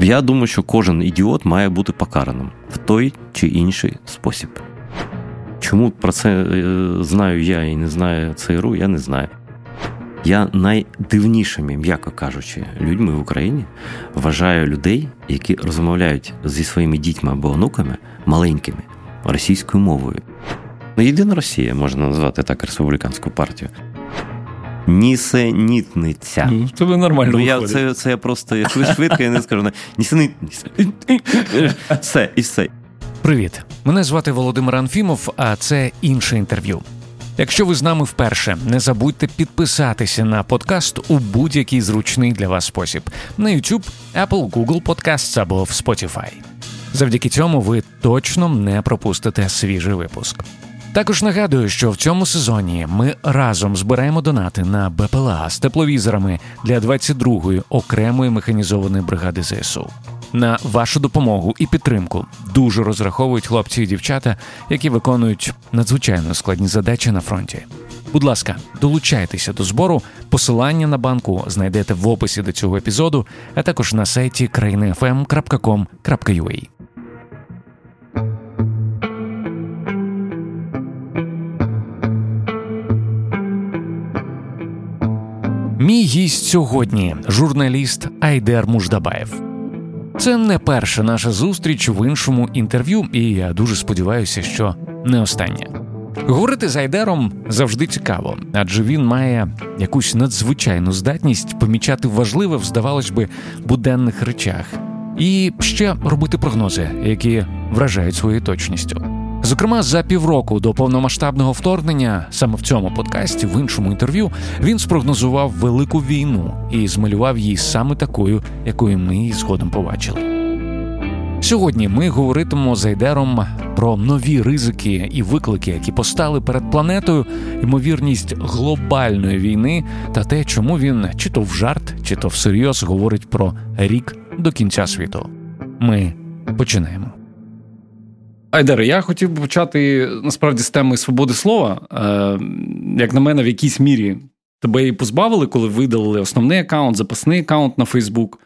Я думаю, що кожен ідіот має бути покараним в той чи інший спосіб. Чому про це знаю я і не знаю ЦРУ, я не знаю. Я найдивнішими, м'яко кажучи, людьми в Україні вважаю людей, які розмовляють зі своїми дітьми або онуками маленькими російською мовою. Єдина Росія, можна назвати так республіканську партію. Нісенітниця. Тобі нормально виходить. Це я просто швидко я не скажу. Нісенітниця. Все, і все. Привіт. Мене звати Володимир Анфімов, а це інше інтерв'ю. Якщо ви з нами вперше, не забудьте підписатися на подкаст у будь-який зручний для вас спосіб. На YouTube, Apple, Google Podcasts або в Spotify. Завдяки цьому ви точно не пропустите свіжий випуск. Також нагадую, що в цьому сезоні ми разом збираємо донати на БПЛА з тепловізорами для 22-ї окремої механізованої бригади ЗСУ. На вашу допомогу і підтримку дуже розраховують хлопці і дівчата, які виконують надзвичайно складні задачі на фронті. Будь ласка, долучайтеся до збору. Посилання на банку знайдете в описі до цього епізоду, а також на сайті країна.fm.com.ua. Мій гість сьогодні – журналіст Айдер Муждабаєв. Це не перша наша зустріч в іншому інтерв'ю, і я дуже сподіваюся, що не остання. Говорити з Айдером завжди цікаво, адже він має якусь надзвичайну здатність помічати важливе в, здавалось би, буденних речах. І ще робити прогнози, які вражають своєю точністю. Зокрема, за півроку до повномасштабного вторгнення, саме в цьому подкасті, в іншому інтерв'ю, він спрогнозував велику війну і змалював її саме такою, якою ми її згодом побачили. Сьогодні ми говоритимо з Айдером про нові ризики і виклики, які постали перед планетою, ймовірність глобальної війни та те, чому він чи то в жарт, чи то всерйоз говорить про рік до кінця світу. Ми починаємо. Айдер, я хотів би почати, насправді, з теми свободи слова. Як на мене, в якійсь мірі тебе її позбавили, коли видалили основний аккаунт, запасний аккаунт на Фейсбук.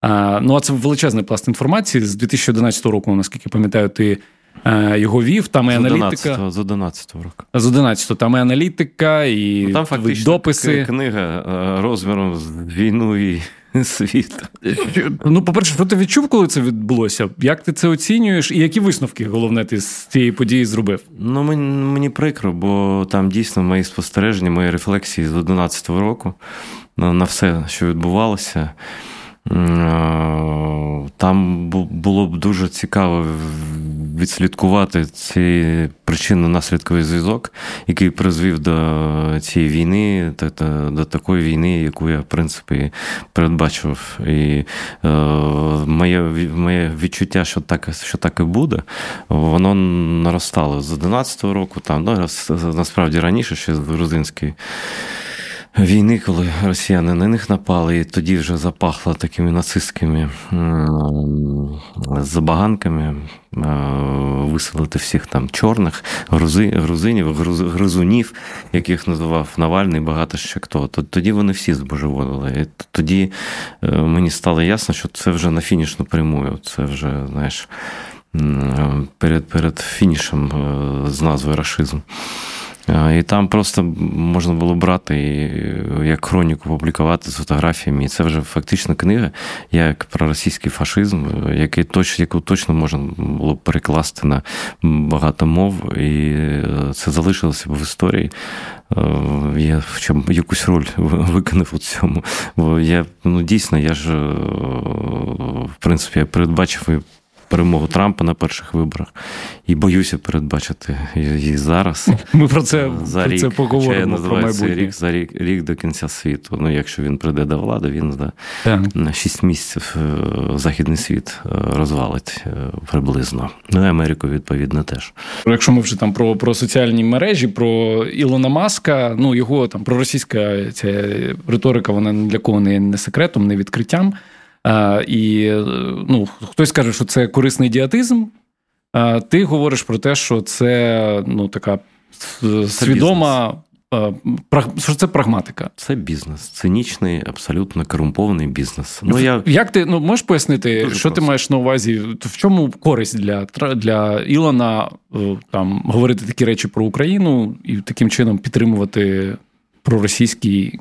А це величезний пласт інформації. З 2011 року, наскільки пам'ятаю, ти його вів. Там і аналітика. З 11-го року. З 11-го. Там і аналітика, і дописи. Там фактично книга розміром з війну і... світ. По-перше, що ти відчув, коли це відбулося? Як ти це оцінюєш? І які висновки, головне, ти з цієї події зробив? Мені прикро, бо там дійсно мої спостереження, мої рефлексії з 11-го року на все, що відбувалося. Там було б дуже цікаво відслідкувати цей причинно-наслідковий зв'язок, який призвів до цієї війни, до такої війни, яку я, в принципі, передбачив. І моє відчуття, що так і буде, воно наростало з 11-го року, там, насправді раніше, ще з грузинської війни, коли росіяни на них напали, і тоді вже запахло такими нацистськими забаганками виселити всіх там чорних, грузинів, гризунів, яких називав Навальний, багато ще хто. Тоді вони всі збожеволили. І тоді мені стало ясно, що це вже на фінішну прямую. Це вже, знаєш, перед фінішем з назвою рашизм. І там просто можна було брати і як хроніку публікувати з фотографіями. І це вже фактично книга, як про російський фашизм, яку точно можна було перекласти на багато мов. І це залишилося б в історії. Я якусь роль виконав у цьому. Бо я в принципі, я передбачив перемогу Трампа на перших виборах. І боюся передбачити її зараз. Ми про це поговоримо. Хоча я називаю про майбутнє. Рік до кінця світу. Якщо він прийде до влади, він на 6 місяців західний світ розвалить приблизно. Америку, відповідно, теж. Якщо ми вже там про соціальні мережі, про Ілона Маска, його там проросійська ця риторика, вона для кого не секретом, не відкриттям. І хтось каже, що це корисний ідіотизм, ти говориш про те, що це така свідома Що це прагматика? Це бізнес. Цинічний, абсолютно корумпований бізнес. Як ти, можеш пояснити, що просто ти маєш на увазі? В чому користь для Ілона там говорити такі речі про Україну і таким чином підтримувати проросійський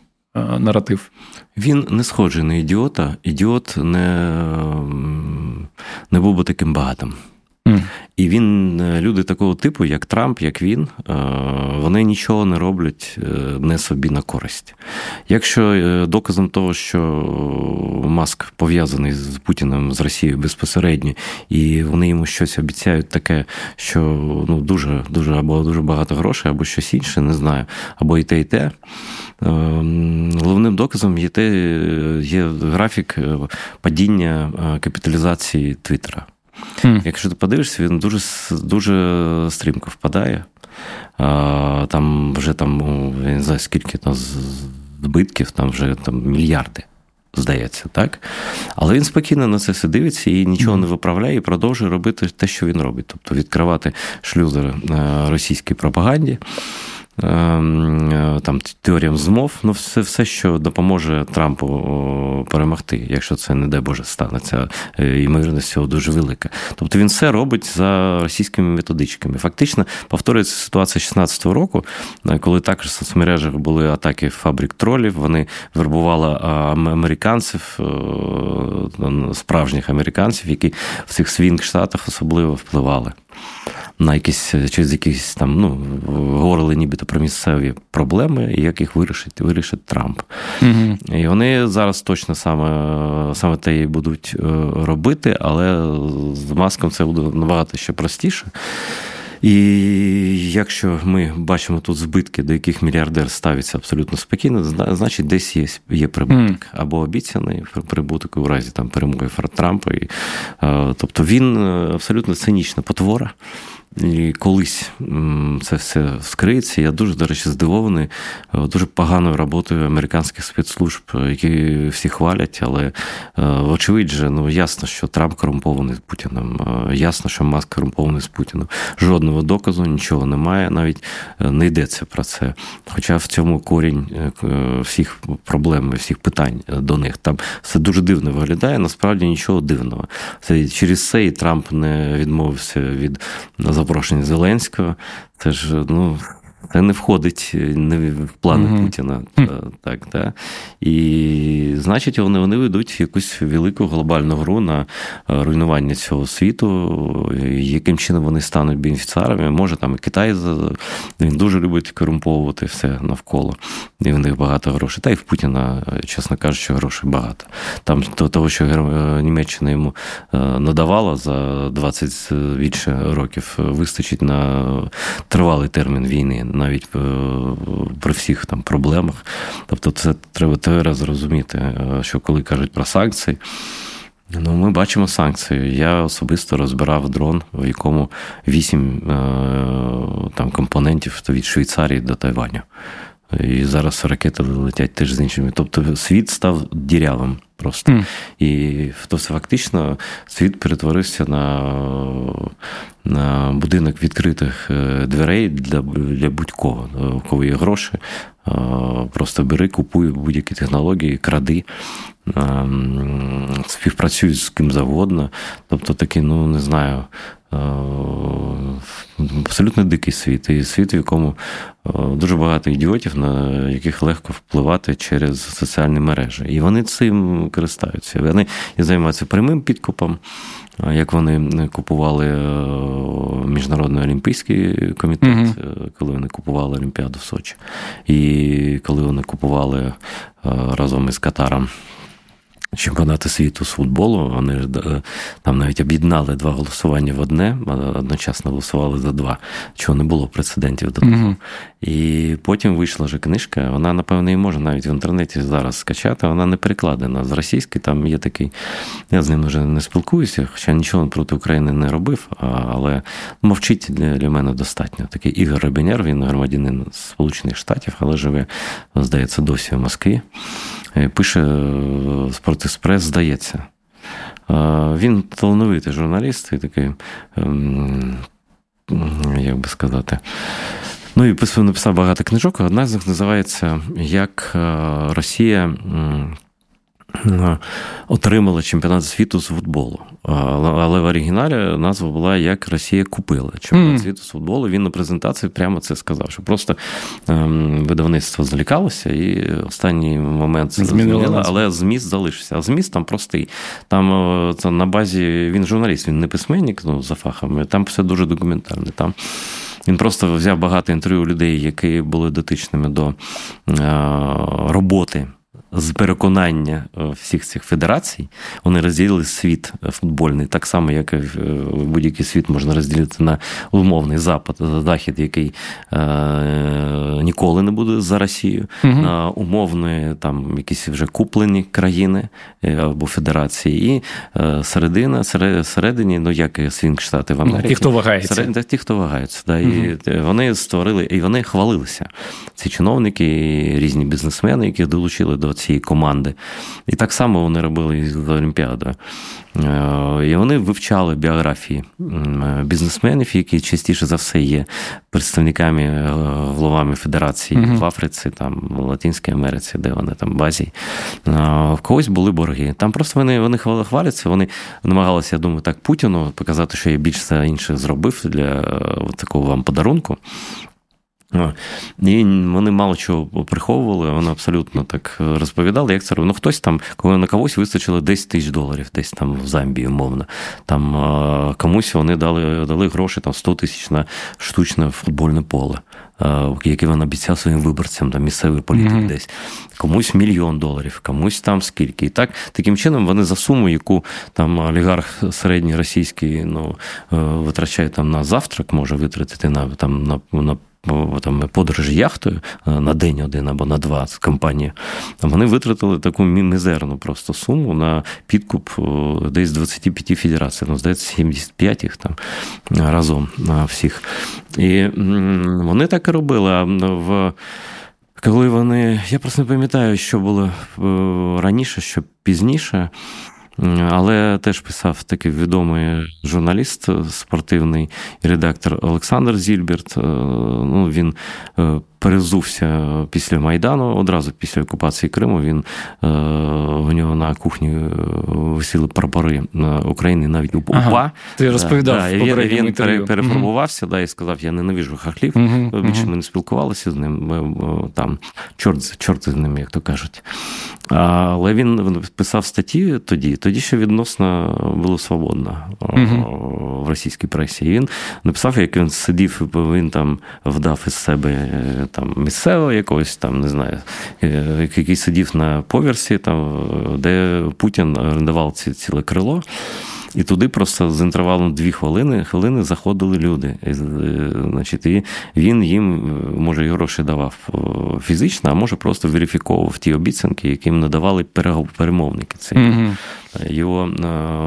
наратив? Він не схожий на ідіота. Ідіот не був би таким багатим. І люди такого типу, як Трамп, як він, вони нічого не роблять не собі на користь. Якщо доказом того, що Маск пов'язаний з Путіним, з Росією безпосередньо, і вони йому щось обіцяють таке, що ну, дуже, дуже, або дуже багато грошей, або щось інше, не знаю, або і те, і те. Головним доказом є графік падіння капіталізації Твіттера. Якщо ти подивишся, він дуже, дуже стрімко впадає. Там вже там, я не знаю, скільки там збитків, там вже там, мільярди, здається, так? Але він спокійно на це все дивиться і нічого не виправляє, і продовжує робити те, що він робить. Тобто відкривати шлюзи російській пропаганді, там теоріям змов, ну все, що допоможе Трампу перемогти, якщо це, не дай Боже, станеться, ймовірність цього дуже велика. Тобто він все робить за російськими методичками. Фактично повторюється ситуація 2016 року, коли також в соцмережах були атаки фабрик тролів, вони вербували американців, справжніх американців, які в цих свінг-штатах особливо впливали на якісь, через якісь там, ну, говорили нібито про місцеві проблеми, і як їх вирішить Трамп. Угу. І вони зараз точно саме те і будуть робити, але з Маском це буде набагато ще простіше. І якщо ми бачимо тут збитки, до яких мільярдер ставиться абсолютно спокійно, значить десь є прибуток. Або обіцяний прибуток у разі там перемоги Трампа. І, тобто він абсолютно цинічна потвора. І колись це все вскриється. Я дуже, до речі, здивований дуже поганою роботою американських спецслужб, які всі хвалять, але вочевидь же, ну, ясно, що Трамп корумпований з Путіним, ясно, що Маск корумпований з Путіним. Жодного доказу, нічого немає, навіть не йдеться про це. Хоча в цьому корінь всіх проблем, всіх питань до них. Там все дуже дивно виглядає, насправді нічого дивного. Через це і Трамп не відмовився від запрошення Зеленського, це ж, ну, це не входить в плани Путіна. Так, да? І, значить, вони ведуть якусь велику глобальну гру на руйнування цього світу, яким чином вони стануть бенефіціарами. Може, там і Китай, він дуже любить корумповувати все навколо, і в них багато грошей. Та й в Путіна, чесно кажучи, грошей багато. Там того, що Німеччина йому надавала за 20 більше років, вистачить на тривалий термін війни, навіть при всіх там проблемах. Тобто це треба тепер зрозуміти, що коли кажуть про санкції, ну, ми бачимо санкції. Я особисто розбирав дрон, в якому 8 там компонентів від Швейцарії до Тайваню. І зараз ракети летять теж з іншими. Тобто світ став дірявим просто. І то фактично світ перетворився на будинок відкритих дверей для будь-кого. У кого є гроші, просто бери, купуй будь-які технології, кради, співпрацюй з ким завгодно. Тобто такий, ну, не знаю, абсолютно дикий світ. І світ, в якому дуже багато ідіотів, на яких легко впливати через соціальні мережі. І вони цим користаються. Вони займаються прямим підкупом, як вони купували Міжнародний олімпійський комітет, коли вони купували Олімпіаду в Сочі. І коли вони купували разом із Катаром чемпіонати світу з футболу, вони там навіть об'єднали два голосування в одне, одночасно голосували за два, чого не було прецедентів до того. І потім вийшла же книжка, вона, напевно, і може навіть в інтернеті зараз скачати, вона не перекладена з російської, там є такий, я з ним вже не спілкуюся, хоча нічого проти України не робив, але мовчить для мене достатньо. Такий Ігор Робінер, він громадянин Сполучених Штатів, але живе, здається, досі в Москві. Пише «Спортекспрес», здається. Він талановитий журналіст і такий, як би сказати, Ну і написав багато книжок, одна з них називається «Як Росія отримала чемпіонат світу з футболу». Але в оригіналі назва була «Як Росія купила чемпіонат світу з футболу». Він на презентації прямо це сказав, що просто видавництво злякалося і останній момент це змінило, але зміст залишився. А зміст там простий. Там це на базі, він журналіст, він не письменник, ну, за фахами, там все дуже документальне. Там він просто взяв багато інтерв'ю людей, які були дотичними до роботи з переконання всіх цих федерацій. Вони розділили світ футбольний, так само, як і будь-який світ можна розділити на умовний Запад, Захід, який ніколи не буде за Росію, на умовні там якісь вже куплені країни або федерації, і середині, ну як і Сполучені Штати в Америці. Ті, хто вагається. Ті, хто вагаються. Да, і вони створили, і вони хвалилися. Ці чиновники, і різні бізнесмени, яких долучили до цієї команди. І так само вони робили з Олімпіадою. І вони вивчали біографії бізнесменів, які частіше за все є представниками, головами федерації в Африці, там, в Латинській Америці, де вони там, в Азії. В когось були борги. Там просто вони хваляться, вони намагалися, я думаю, так Путіну показати, що я більше інше зробив для такого вам подарунку. І вони мало чого приховували, вони абсолютно так розповідали, як це робили. Ну, хтось там, коли на когось вистачило 10 тисяч доларів, десь там в Замбії, умовно, там комусь вони дали гроші, там 100 тисяч на штучне футбольне поле, які він обіцяв своїм виборцям, там, місцевий політик десь. Комусь $1 мільйон, комусь там скільки. І так, таким чином вони за суму, яку там олігарх середній російський, ну, витрачає там на завтрак, може витратити на подорожі яхтою на день один або на два з компанії, вони витратили таку мізерну просто суму на підкуп десь 25 федерацій, ну, здається, 75 їх там разом всіх. І вони так і робили. Коли вони... Я просто не пам'ятаю, що було раніше, що пізніше, але теж писав такий відомий журналіст, спортивний редактор Олександр Зільберт. Ну, він перезувся після Майдану, одразу після окупації Криму. У нього на кухні висіли прапори України, навіть УПА. Ага, ти розповідав в попередньому інтерв'ю. Він переформувався і сказав, я ненавижу хахлів. Більше ми не спілкувалися з ним. Там чорт з ним, як то кажуть. Але він писав статті тоді ще відносно було свободно в російській пресі. І він написав, як він сидів, він там вдав із себе там місцевого якогось, там, не знаю, який сидів на поверсі, там, де Путін орендував ціле крило. І туди просто з інтервалом 2 хвилини заходили люди. І він їм, може, і гроші давав фізично, а може просто верифіковував ті обіцянки, які їм надавали перемовники. Ці, його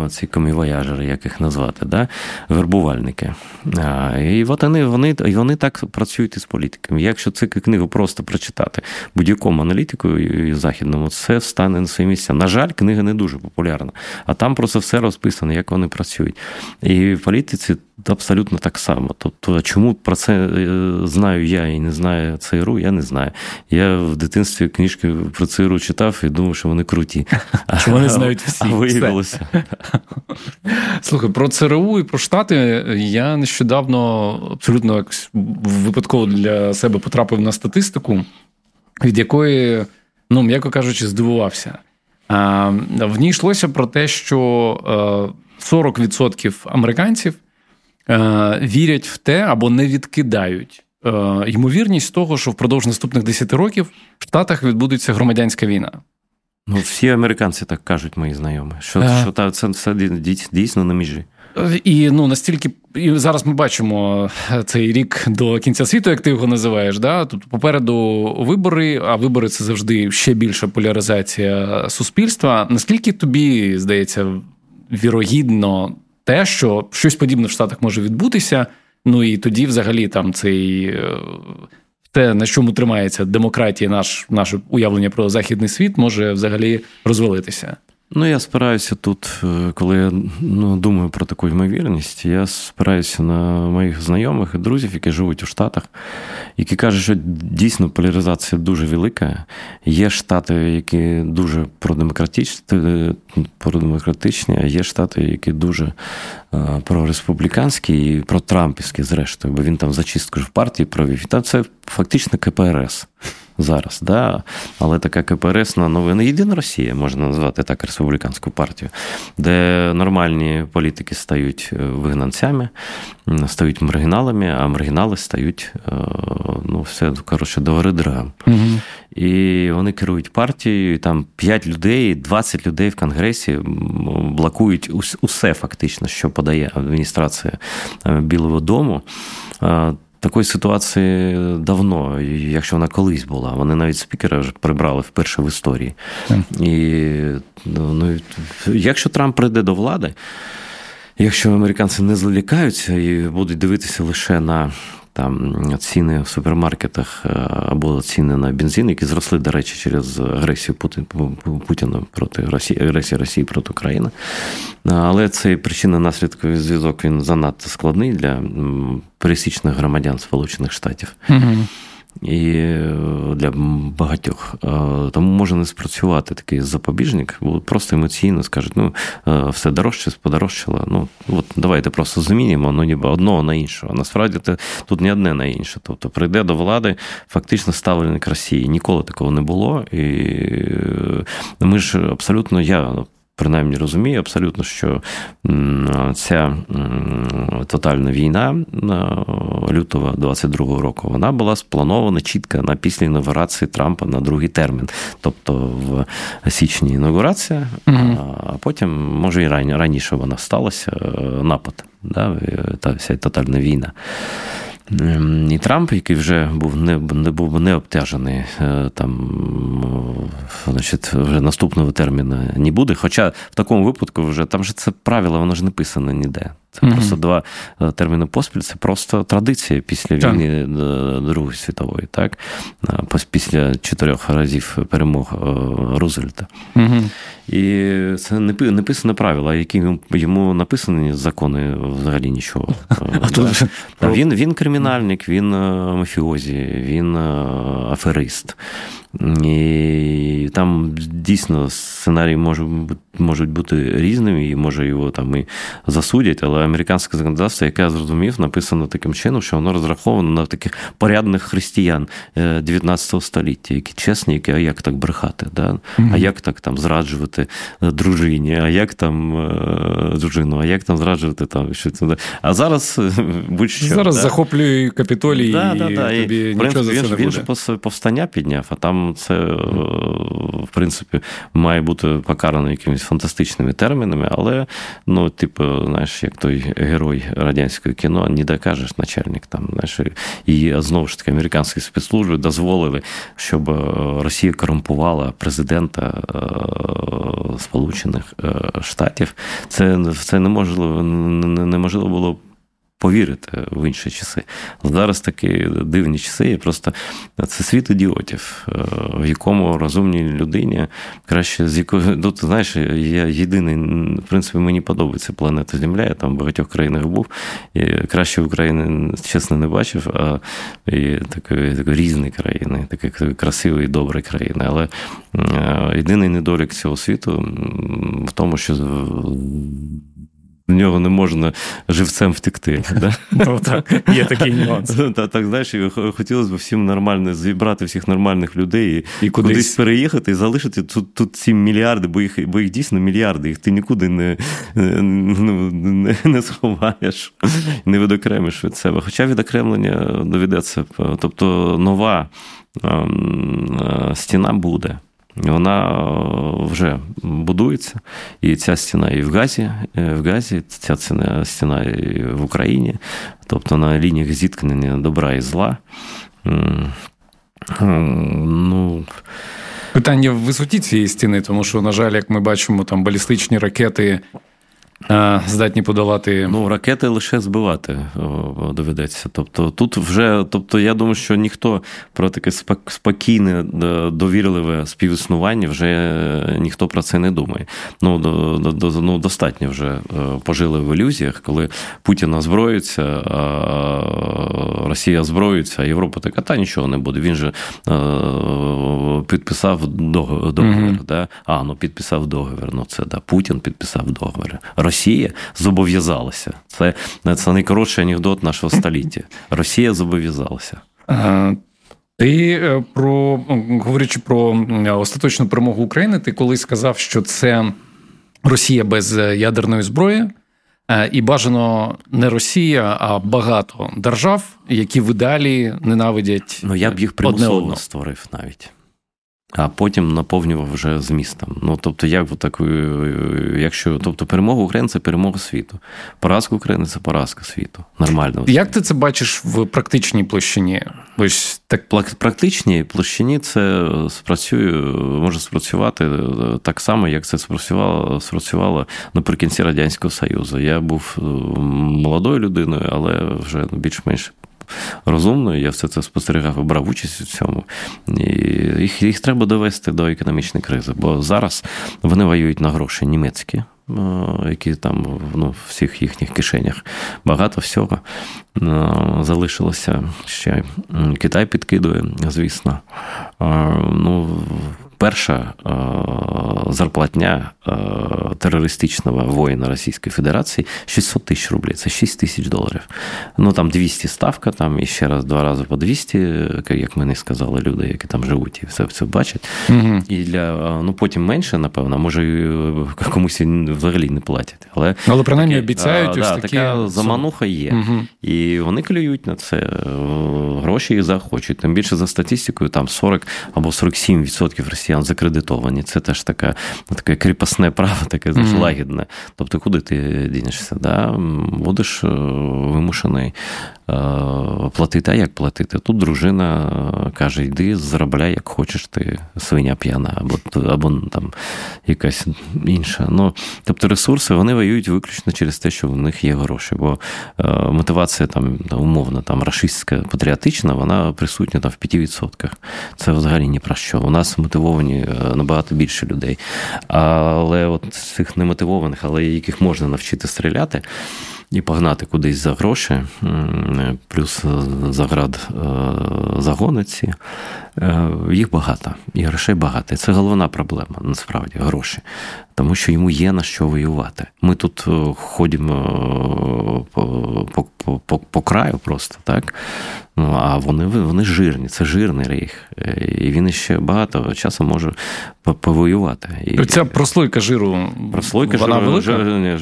ці комівояжери, як їх назвати, да? Вербувальники. І от вони так працюють із політиками. Якщо цю книгу просто прочитати будь-якому аналітику західному, це стане на свої місця. На жаль, книга не дуже популярна. А там просто все розписано, як вони працюють. І в політиці абсолютно так само. Тобто, чому про це знаю я і не знаю ЦРУ, я не знаю. Я в дитинстві книжки про ЦРУ читав і думав, що вони круті. Що вони знають всі. А виявилося. Слухай, про ЦРУ і про Штати я нещодавно абсолютно випадково для себе потрапив на статистику, від якої, ну, м'яко кажучи, здивувався. В ній йшлося про те, що 40% американців вірять в те або не відкидають ймовірність того, що впродовж наступних 10 років в Штатах відбудеться громадянська війна. Ну, всі американці так кажуть, мої знайомі, що це все дійсно на межі. І, ну, настільки... І зараз ми бачимо цей рік до кінця світу, як ти його називаєш, да? Тобто попереду вибори, а вибори – це завжди ще більша поляризація суспільства. Наскільки тобі, здається, вірогідно те, що щось подібне в Штатах може відбутися, ну і тоді взагалі там цей... Те, на чому тримається демократія, наше уявлення про західний світ, може взагалі розвалитися. Ну, я спираюся тут, коли я думаю про таку ймовірність, я спираюся на моїх знайомих і друзів, які живуть у Штатах, які кажуть, що дійсно поляризація дуже велика. Є штати, які дуже продемократичні, а є штати, які дуже прореспубліканські і протрампівські, зрештою, бо він там зачистку ж в партії провів. І там це фактично КПРС. Зараз, да? Але така КПРС на новини Єдина Росія, можна назвати так республіканську партію, де нормальні політики стають вигнанцями, стають маргіналами, а маргінали стають, все, коротше, до гори дригом. Угу. І вони керують партією, і там 5 людей, 20 людей в Конгресі блокують усе фактично, що подає адміністрація Білого дому. Такої ситуації давно, якщо вона колись була. Вони навіть спікера вже прибрали вперше в історії. Так. І якщо Трамп прийде до влади, якщо американці не злякаються і будуть дивитися лише на ціни в супермаркетах або ціни на бензин, які зросли, до речі, через агресію Путіна проти Росії, агресію Росії проти України. Але цей причинно-наслідковий зв'язок, він занадто складний для пересічних громадян Сполучених Штатів. Mm-hmm. І для багатьох. Тому може не спрацювати такий запобіжник, бо просто емоційно скажуть, все дорожче, подорожчало, от давайте просто змінимо, ніби одного на іншого. Насправді тут не одне на інше. Тобто прийде до влади фактично ставленик Росії. Ніколи такого не було. І ми ж абсолютно, принаймні розумію абсолютно, що ця тотальна війна лютого 22-го року, вона була спланована чітко після інаугурації Трампа на другий термін. Тобто в січні інаугурація, а потім, може, і раніше вона сталася, напад, та вся тотальна війна. І Трамп, який вже був не обтяжений, вже наступного терміну не буде. Хоча в такому випадку вже там же це правило, воно ж не писано ніде. Це просто два терміни поспіль, це просто традиція після війни Другої світової, так? Після 4 разів перемог Рузвельта. І це не писане правило, а які йому написані закони взагалі нічого. Він кримінальник, він мафіозі, він аферист. І там дійсно сценарії можуть бути різними, і може його там і засудять, але американське законодавство, яке я зрозумів, написано таким чином, що воно розраховано на таких порядних християн 19 століття, які чесні, які, а як так брехати, да? А як так там зраджувати дружині, а як там дружину, а як там зраджувати там, що це, да? А зараз будь-що. Зараз захоплює Капітолій, і тобі і, нічого за це не буде. Він же повстання підняв, а там це, в принципі, має бути покарано якимись фантастичними термінами, але, знаєш, як той герой радянського кіно, не докажеш, начальник там, знаєш, і знову ж таки американські спецслужби дозволили, щоб Росія корумпувала президента Сполучених Штатів. Це неможливо було повірити в інші часи. Зараз такі дивні часи, і просто це світ ідіотів, в якому розумній людині краще з якої... Ти знаєш, я єдиний, в принципі, мені подобається планета Земля, я там в багатьох країнах був, і краще в Україні, чесно, не бачив, а і такої різні країни, такі красиві і добрі країни. Але єдиний недолік цього світу в тому, що в нього не можна живцем втекти. Да? Так, є такий нюанс. Так, знаєш, хотілося б всім нормально зібрати всіх нормальних людей і кудись переїхати, і залишити тут 7 мільярди, бо їх дійсно мільярди, їх ти нікуди не сховаєш, не відокремиш від себе. Хоча відокремлення доведеться. Тобто нова стіна буде. Вона вже будується, і ця стіна і в Газі, ця стіна і в Україні, тобто на лініях зіткнення добра і зла. Питання в висоті цієї стіни, тому що, на жаль, як ми бачимо, там балістичні ракети здатні подолати... Ну, ракети лише збивати доведеться. Тобто тут вже, я думаю, що ніхто про таке спокійне, довірливе співіснування вже ніхто про це не думає. Ну, достатньо вже пожили в ілюзіях, коли Путін озброїться, а Росія озброїться, а Європа така, та нічого не буде. Він же підписав договір. Да? Підписав договір. Ну, це, да, Путін підписав договір. Росія зобов'язалася. Це найкоротший анекдот нашого століття. Росія зобов'язалася. Ти, говорячи про остаточну перемогу України, ти колись сказав, що це Росія без ядерної зброї, і бажано не Росія, а багато держав, які в ідеалі ненавидять одне одного. Ну, я б їх примусово створив навіть. А потім наповнював вже змістом. Перемога України – це перемога світу. Поразка України – це поразка світу. Нормально. Як ти це бачиш в практичній площині? Ось так... Практичній площині це може спрацювати так само, як це спрацювало наприкінці Радянського Союзу. Я був молодою людиною, але вже більш-менш розумною, я все це спостерігав і брав участь у цьому. І їх треба довести до економічної кризи, бо зараз вони воюють на гроші німецькі, які там в всіх їхніх кишенях. Багато всього залишилося ще. Китай підкидує, звісно. Перша зарплатня терористичного воїна Російської Федерації 600 тисяч рублів, це 6 тисяч доларів. Там 200 ставка, там і ще раз, два рази по 200, як мені сказали люди, які там живуть і все це бачать. Угу. І потім менше, напевно, може комусь взагалі не платять. Але принаймні обіцяють ось такі... Така замануха є. Угу. І вони клюють на це, гроші їх захочуть. Тим більше за статистикою, там 40 або 47% росіян закредитовані. Це теж таке кріпосне право, таке лагідне. Тобто, куди ти дінешся? Да? Будеш вимушений платити. А як платити? Тут дружина каже, йди, заробляй, як хочеш ти, свиня п'яна, або там якась інша. Тобто, ресурси, вони воюють виключно через те, що в них є гроші. Бо мотивація умовно, рашистська, патріотична, вона присутня в 5%. Це взагалі ні про що. У нас мотивовані набагато більше людей. Але от цих немотивованих, але яких можна навчити стріляти і погнати кудись за гроші, плюс загони ці, їх багато, і грошей багато. Це головна проблема, насправді, гроші. Тому що йому є на що воювати. Ми тут ходимо по краю просто, так? А вони жирні, це жирний рейх. І він ще багато часу може повоювати. Ця прослойка жиру, вона велика?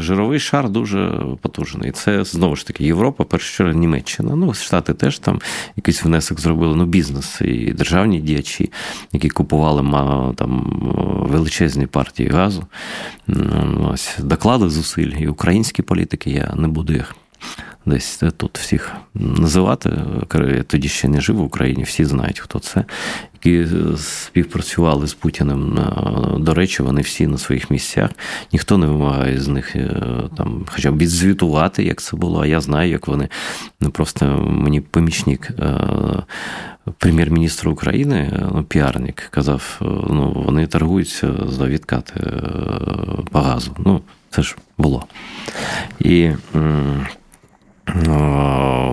Жировий шар дуже потужний. І це, знову ж таки, Європа, перш за все, Німеччина. Штати теж там якийсь внесок зробили. Бізнес і державні діячі, які купували величезні партії газу. Доклали зусиль. І українські політики, я не буду їх десь тут всіх називати, я тоді ще не жив в Україні, всі знають, хто це, які співпрацювали з Путіним. До речі, вони всі на своїх місцях, ніхто не вимагає з них хоча б відзвітувати, як це було, а я знаю, як вони, просто мені помічник прем'єр-міністра України, піарник, казав, вони торгуються за відкати по газу, це ж було. І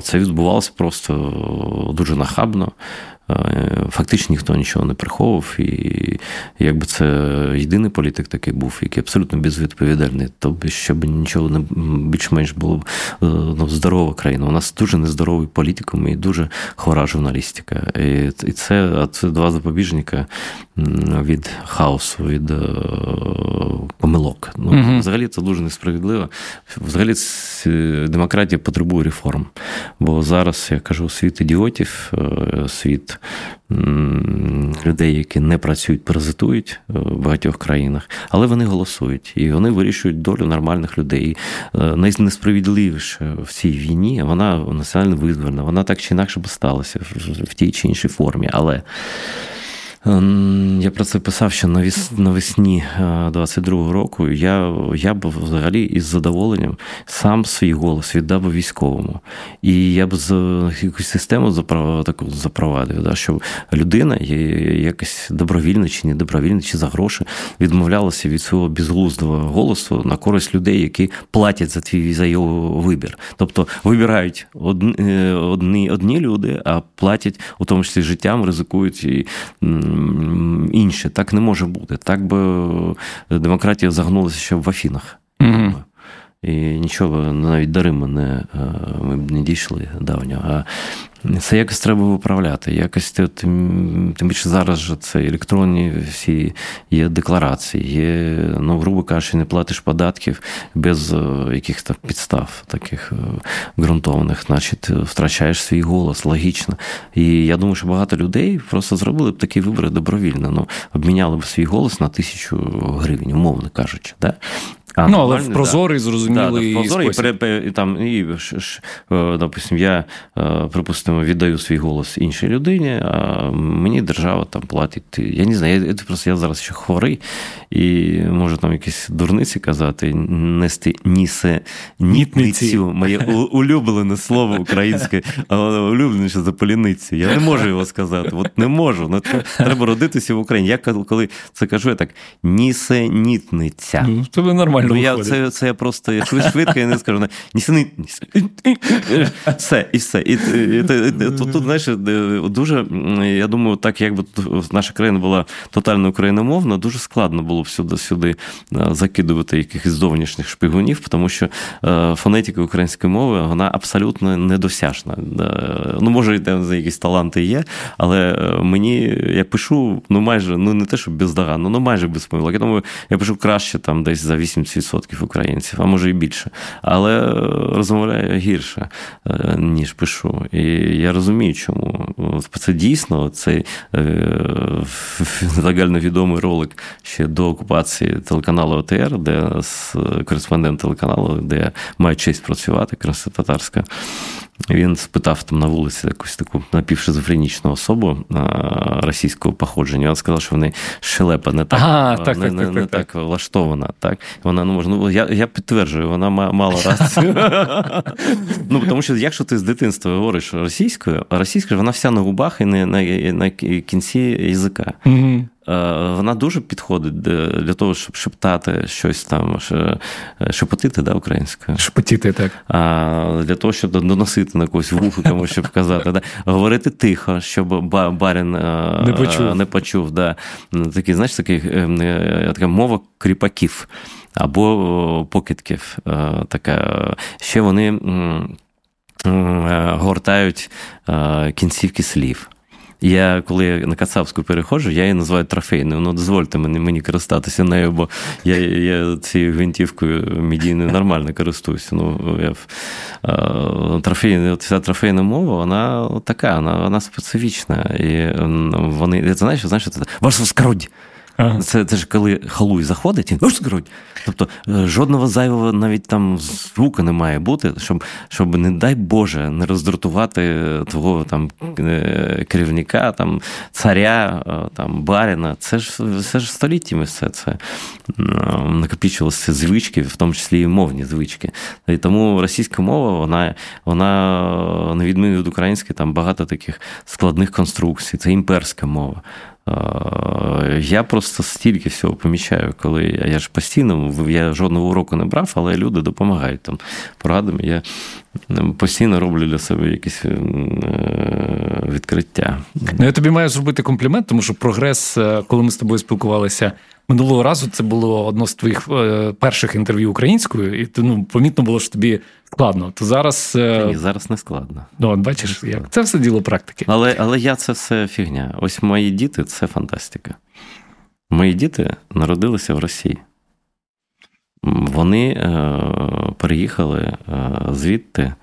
це відбувалося просто дуже нахабно. Фактично ніхто нічого не приховував, і якби це єдиний політик такий був, який абсолютно безвідповідальний, то щоб нічого не більш-менш було здорова країна. У нас дуже нездоровий політикум і дуже хвора журналістика. І це два запобіжника від хаосу, від помилок. Взагалі це дуже несправедливо. Взагалі демократія потребує реформ. Бо зараз, я кажу, світ ідіотів, світ людей, які не працюють, паразитують в багатьох країнах, але вони голосують, і вони вирішують долю нормальних людей. Найнесправедливіше в цій війні, вона національно визвольна, вона так чи інакше б сталася в тій чи іншій формі, але Я про це писав ще навесні 22-го року. Я б взагалі із задоволенням сам свій голос віддав би військовому. І я б якусь систему запровадив, да, щоб людина якось добровільно чи недобровільно, чи за гроші відмовлялася від свого безглуздого голосу на користь людей, які платять за його вибір. Тобто вибирають одні люди, а платять, у тому числі життям, ризикують і інше. Так не може бути. Так би демократія загнулася ще в Афінах. Mm-hmm. І нічого, навіть до Риму ми б не дійшли давньо. А це якось треба виправляти. Якось, тим більше зараз же це електронні всі є декларації, є, ну, грубо кажучи, не платиш податків без якихось підстав таких ґрунтованих, значить, втрачаєш свій голос, логічно. І я думаю, що багато людей просто зробили б такі вибори добровільно, ну, обміняли б свій голос на 1000 гривень, умовно кажучи, да? Ну, але в прозорий, зрозумілий спосіб. І там, допустим, я, припустимо, віддаю свій голос іншій людині, а мені держава там платить. Я не знаю, я зараз ще хворий, і можу там якісь дурниці казати, нести нісенітницю, моє улюблене слово українське, улюбленіше за поліницю. Я не можу його сказати, от не можу. Треба родитися в Україні. Я коли це кажу, я так, нісенітниця. Тобі нормально. Ну, це я просто швидко я не скажу. Все, і все. Тут, знаєш, дуже, я думаю, так, якби наша країна була тотально україномовна, дуже складно було б сюди закидувати якихось зовнішніх шпигунів, тому що фонетика української мови, вона абсолютно недосяжна. Ну, може, там якісь таланти є, але мені, я пишу, ну, майже, ну, не те, що бездоганно, ну, майже без помилок. Я думаю, я пишу краще, там, десь за 80% українців, а може і більше. Але розмовляю гірше, ніж пишу. І я розумію, чому. Це дійсно цей загально відомий ролик ще до окупації телеканалу ОТР, де кореспондент телеканалу, де я маю честь працювати, кримськотатарська, він спитав там на вулиці якусь таку напівшизофренічну особу російського походження. Він сказав, що в неї шелепа не так, так влаштована. Так? Вона, ну, може, ну, я підтверджую, вона мала рацію. Ну, тому що якщо ти з дитинства говориш російською, а російська вона вся на губах і на кінці язика. Вона дуже підходить для того, щоб шептати щось там, шепотити, да, українською? Шепотіти, так. А для того, щоб доносити на когось вуху, тому щоб казати, да. Говорити тихо, щоб барин не почув, да. Такий, знаєш, така мова кріпаків або покидьків, така. Ще вони гортають кінцівки слів. Я, коли я на Кацапську переходжу, я її називаю трофейною. Ну, дозвольте мені користатися нею, бо я цією гвинтівкою медійною нормально користуюся. Ну, вся трофейна мова, вона така, вона специфічна. І вони, ти знаєш, це «Ваше скородь». Ага. Це ж коли халуй заходить, тобто жодного зайвого навіть там звука не має бути, щоб не дай Боже, не роздратувати твого там керівника, там, царя, там, барина. Це ж століттями все це накопичувалися звички, в тому числі і мовні звички. І тому російська мова, вона на відміну від української, там багато таких складних конструкцій. Це імперська мова. Я просто стільки всього помічаю, коли я ж постійно, я жодного уроку не брав, але люди допомагають там порадами. Я постійно роблю для себе якісь відкриття. Ну, я тобі маю зробити комплімент, тому що прогрес, коли ми з тобою спілкувалися минулого разу, це було одно з твоїх перших інтерв'ю українською, і ти, ну, помітно було, що тобі складно. То зараз... Ні, зараз не складно. Ну, от бачиш, як це все діло практики. Але я це все фігня. Ось мої діти – це фантастика. Мої діти народилися в Росії. Вони переїхали звідти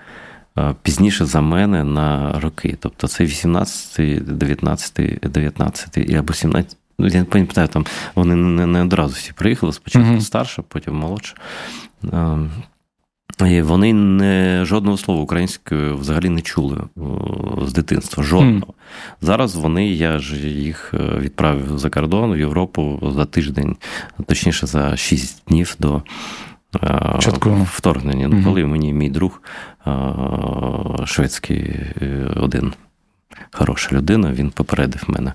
пізніше за мене на роки. Тобто це 18-й, 19-й, 19-й або 17-й. Ну, я не пам'ятаю, там вони не одразу всі приїхали, спочатку старше, потім молодше. Вони жодного слова українською взагалі не чули з дитинства. Жодного. Зараз вони, я ж їх відправив за кордон в Європу за тиждень, точніше за 6 днів до вторгнення. Коли мені мій друг шведський один. Хороша людина, він попередив мене,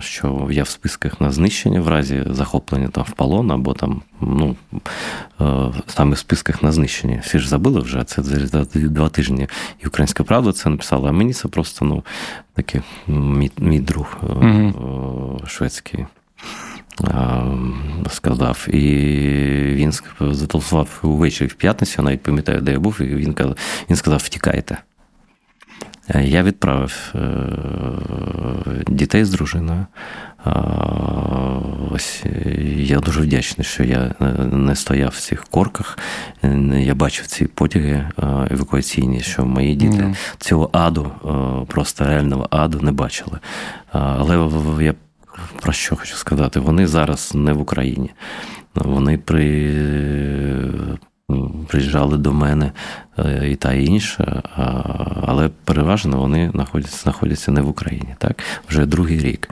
що я в списках на знищення в разі захоплення там в полон, або там, ну, саме в списках на знищення. Всі ж забили вже, це за 2 тижні. І «Українська правда» це написала, а мені це просто, ну, такий мій друг шведський сказав. І він зателефонував увечері в п'ятницю, я навіть пам'ятаю, де я був, і він сказав, втікайте. Я відправив дітей з дружиною. Ось я дуже вдячний, що я не стояв в цих корках. Я бачив ці потяги евакуаційні, що мої діти цього аду, просто реального аду, не бачили. Але я про що хочу сказати? Вони зараз не в Україні. Вони приїжджали до мене і та, і інша, але переважно вони знаходяться не в Україні, так? Вже другий рік.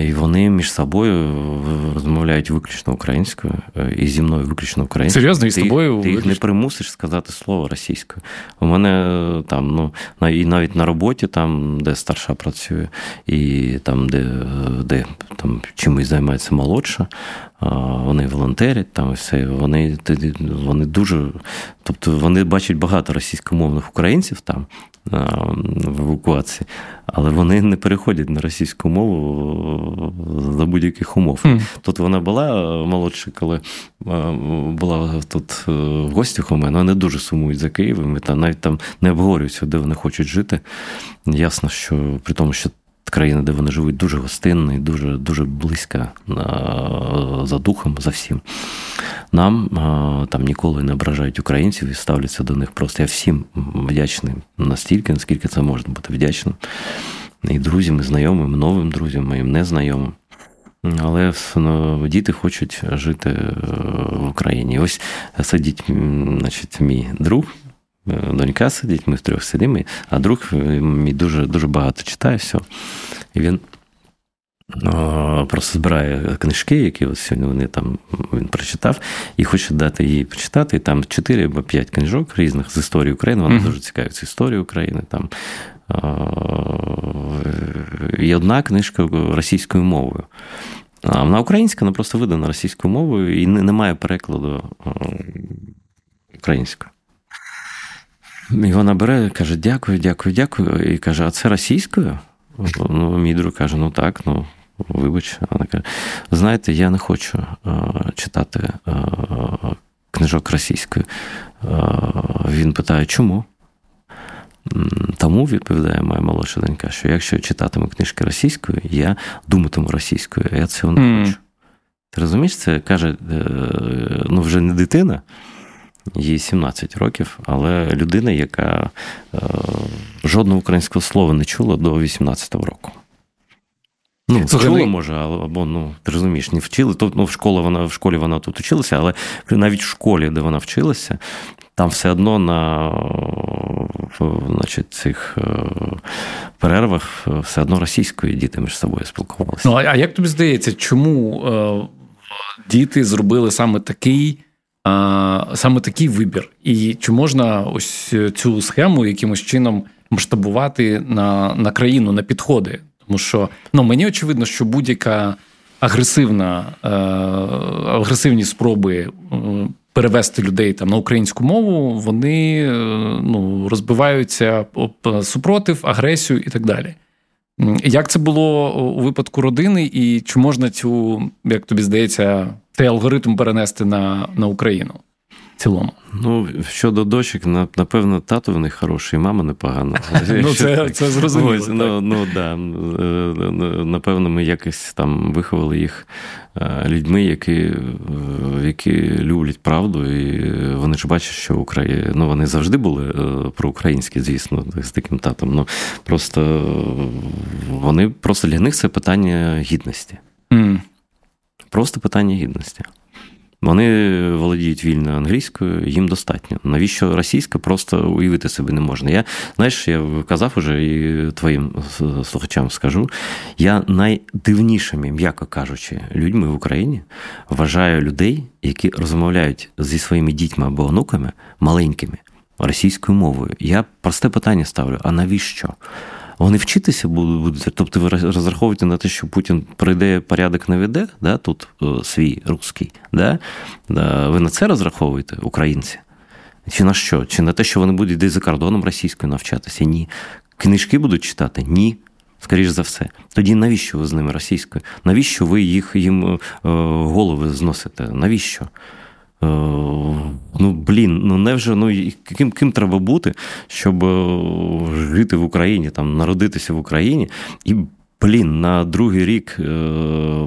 І вони між собою розмовляють виключно українською, і зі мною виключно українською. Серйозно? І з тобою? Ти їх не примусиш сказати слово російською. У мене там, ну, і навіть на роботі, там, де старша працює, і там, де там чимось займається молодша, вони волонтерять, там і все. Вони дуже, тобто вони бачать багато російськомовних українців там в евакуації, але вони не переходять на російську мову за будь-яких умов. Тут вона була молодша, коли була тут в гостях у мене, вони дуже сумують за Києвом, і там навіть там не обговорюються, де вони хочуть жити. Ясно, що при тому, що країна, де вони живуть, дуже гостинна і дуже, дуже близька за духом, за всім. Нам там ніколи не ображають українців і ставляться до них просто. Я всім вдячний настільки, наскільки це можна бути вдячним. І друзям, і знайомим, новим друзям, моїм незнайомим. Але діти хочуть жити в Україні. Ось сидить, значить, мій друг, донька сидить, ми втрьох сидимо, а друг мій дуже, дуже багато читає все. І він просто збирає книжки, які ось сьогодні вони там, він прочитав, і хоче дати їй прочитати. І там 4 або 5 книжок різних з історії України, вона дуже цікавиться історією України. Там. І одна книжка російською мовою. А вона українська, вона просто видана російською мовою, і немає перекладу українською. І вона бере, каже, дякую, і каже, а це російською? Ну, мій друг каже, ну так, ну, вибач. Вона каже, знаєте, я не хочу читати книжок російською. Він питає, чому? Тому, відповідає моя молодша донька, що якщо я читатиму книжки російською, я думатиму російською, а я цього не хочу. Ти розумієш, це каже, ну, вже не дитина, їй 17 років, але людина, яка жодного українського слова не чула до 18-го року. Ну, чула, може, або, ну, ти розумієш, не вчили. Тобто, ну, в школі вона тут училася, але навіть в школі, де вона вчилася, там все одно на, значить, цих перервах все одно російською діти між собою спілкувалися. Ну, а як тобі здається, чому діти зробили саме такий вибір? І чи можна ось цю схему якимось чином масштабувати на країну, на підходи? Тому що, ну, мені очевидно, що будь-яка агресивні спроби перевести людей там на українську мову, вони, ну, розбиваються об супротив, агресію і так далі. Як це було у випадку родини, і чи можна цю, як тобі здається, цей алгоритм перенести на Україну в цілому? Ну, щодо дочок, напевно, тато в них хороший, мама непогана. Ну, це зрозуміло. Ну, да. Напевно, ми якось там виховали їх людьми, які люблять правду, і вони ж бачать, що Україна... Ну, вони завжди були проукраїнські, звісно, з таким татом. Ну, просто вони... Просто для них це питання гідності. Просто питання гідності. Вони володіють вільно англійською, їм достатньо. Навіщо російська, просто уявити собі не можна. Я, знаєш, я казав уже і твоїм слухачам скажу, я найдивнішими, м'яко кажучи, людьми в Україні вважаю людей, які розмовляють зі своїми дітьми або онуками маленькими російською мовою. Я просте питання ставлю, а навіщо? Вони вчитися будуть, тобто ви розраховуєте на те, що Путін прийде, порядок наведе, да, тут свій русський, да? Да, ви на це розраховуєте, українці? Чи на що? Чи на те, що вони будуть десь за кордоном російською навчатися? Ні. Книжки будуть читати? Ні. Скоріше за все. Тоді навіщо ви з ними російською? Навіщо ви їм голови зносите? Навіщо? Ким треба бути, щоб жити в Україні, там, народитися в Україні і, на другий рік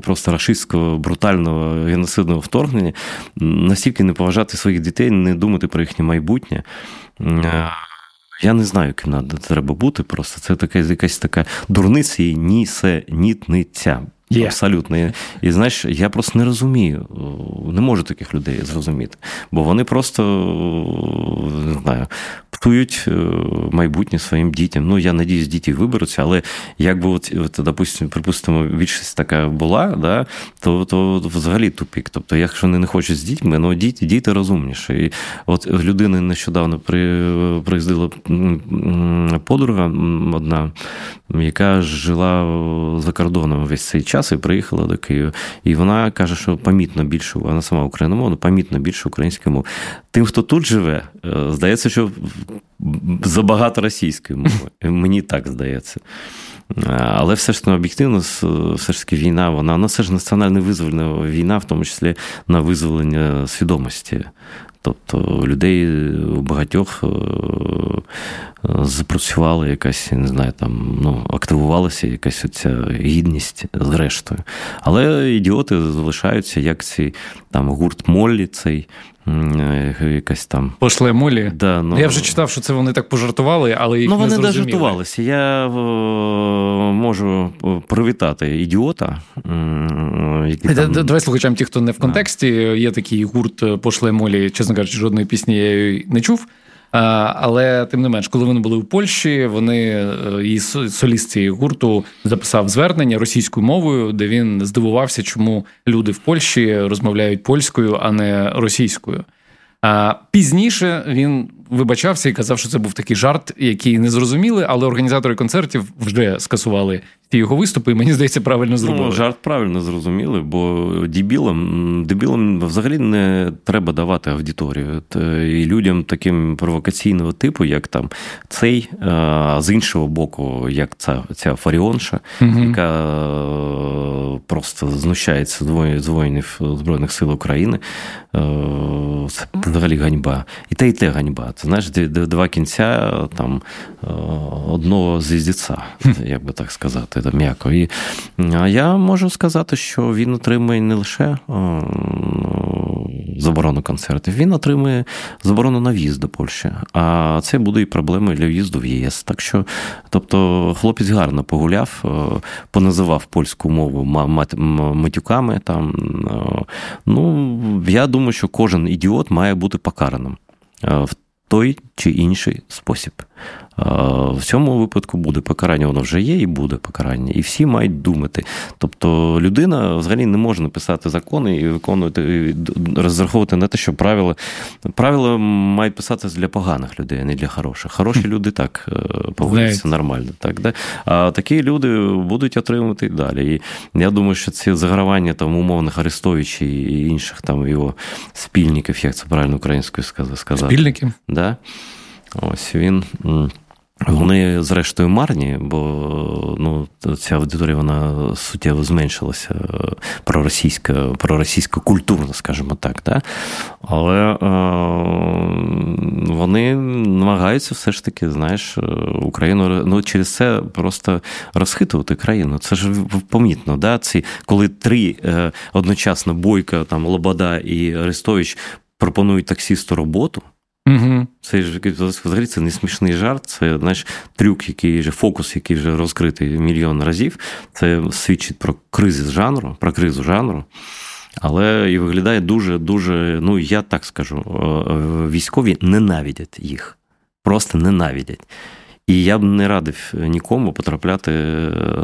просто рашистського, брутального, геноцидного вторгнення настільки не поважати своїх дітей, не думати про їхнє майбутнє. Я не знаю, ким треба бути, просто це така, якась така дурниця і нісенітниця. Yeah. Абсолютно. І знаєш, я просто не розумію, не можу таких людей зрозуміти, бо вони просто, не знаю, птують майбутнє своїм дітям. Ну, я надіюсь, діти виберуться, але якби, припустимо, більшість така була, да, то взагалі тупік. Тобто, якщо вони не хочуть з дітьми, ну, діти розумніші. І от людина нещодавно приїздила подруга одна, яка жила за кордоном весь цей час і приїхала до Києва. І вона каже, що помітно більше, вона сама україномовна, помітно більше української мови. Тим, хто тут живе, здається, що забагато російської мови. Мені так здається. Але все ж об'єктивно, все ж таки війна, вона все ж національне визвольна війна, в тому числі на визволення свідомості. Тобто людей у багатьох запрацювала якась, не знаю, там, активувалася якась оця гідність зрештою. Але ідіоти залишаються, як ці там гурт Моллі цей, якась там... Пошле молі? Да, я вже читав, що це вони так пожартували, але їх не зрозуміли. Вони не жартувалися. Я можу привітати ідіота. Давай слухачам, ті, хто не в контексті. Є такий гурт Пошле молі, чесно кажучи, жодної пісні я її не чув. Але, тим не менш, коли вони були у Польщі, вони, і соліст цієї гурту записав звернення російською мовою, де він здивувався, чому люди в Польщі розмовляють польською, а не російською. А пізніше він вибачався і казав, що це був такий жарт, який не зрозуміли, але організатори концертів вже скасували ті його виступи, і мені здається, правильно зробили. Жарт правильно зрозуміли, бо дебілам взагалі не треба давати аудиторію. І людям таким провокаційного типу, як там цей, а з іншого боку, як ця Фаріонша, яка просто знущається з воїнів Збройних сил України. Це взагалі ганьба. І те ганьба. Це, знаєш, два кінця там одного звіздіця, як би так сказати, там, м'яко. І я можу сказати, що він отримує не лише заборону концертів, він отримує заборону на в'їзд до Польщі. А це буде і проблемою для в'їзду в ЄС. Так що, тобто, хлопець гарно погуляв, поназивав польську мову матюками. Там. Я думаю, що кожен ідіот має бути покараним в той чи інший спосіб. В цьому випадку буде покарання, воно вже є і буде покарання, і всі мають думати. Тобто людина взагалі не може писати закони і виконувати, розраховувати на те, що правила мають писатися для поганих людей, а не для хороших. Хороші люди так поводяться нормально, так, да? А такі люди будуть отримувати і далі. І я думаю, що ці загравання там умовних Арестовичів і інших там його спільників, як це правильно українською сказати. Спільники? Да? Ось він. Вони, зрештою, марні, бо ця аудиторія, вона суттєво зменшилася, проросійсько-культурно, скажімо так, да? Але вони намагаються все ж таки, знаєш, Україну, через це просто розхитувати країну. Це ж помітно, да? Ці, коли три одночасно Бойка, там, Лобода і Арестович пропонують таксисту роботу. Угу. Це ж взагалі це не смішний жарт, це, знаєш, трюк, фокус, який вже розкритий мільйон разів. Це свідчить про кризу жанру. Але і виглядає дуже-дуже, ну я так скажу, військові ненавидять їх, просто ненавидять. І я б не радив нікому потрапляти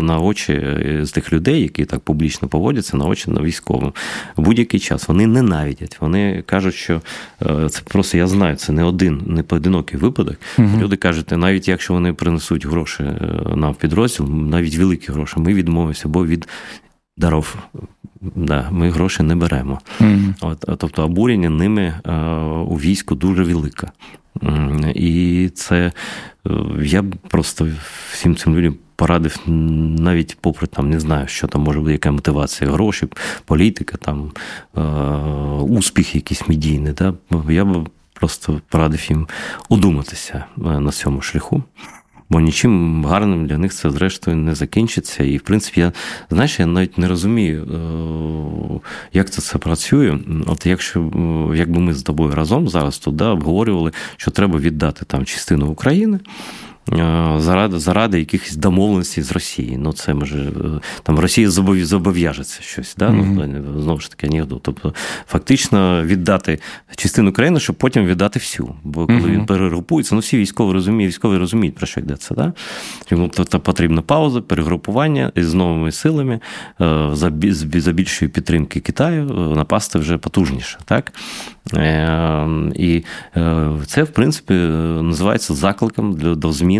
на очі з тих людей, які так публічно поводяться, на очі на військовим. Будь-який час вони ненавидять. Вони кажуть, що це просто, я знаю, це не один, не поодинокий випадок. Угу. Люди кажуть, навіть якщо вони принесуть гроші нам в підрозділ, навіть великі гроші, ми відмовимося, бо від даров. Да, ми гроші не беремо. Mm-hmm. От, тобто обурення ними у війську дуже велике. І це я просто всім цим людям порадив, навіть попри там, не знаю, що там може бути, яка мотивація, гроші, політика, там, успіх якийсь медійний. Да? Я б просто порадив їм одуматися на цьому шляху. Бо нічим гарним для них це, зрештою, не закінчиться. І, в принципі, я навіть не розумію, як це працює. От якби ми з тобою разом зараз туди обговорювали, що треба віддати там частину України заради якихось домовленостей з Росією. Ну, це може там Росія зобов'яжеться щось, да? Mm-hmm. Ну, знову ж таки, анекдот. Тобто, фактично віддати частину країни, щоб потім віддати всю. Бо коли mm-hmm. він перегрупується, ну всі військові розуміють, про що йдеться, да? Йому тобто, потрібна пауза, перегрупування з новими силами, за більшої підтримки Китаю напасти вже потужніше, так? І це, в принципі, називається закликом до зміни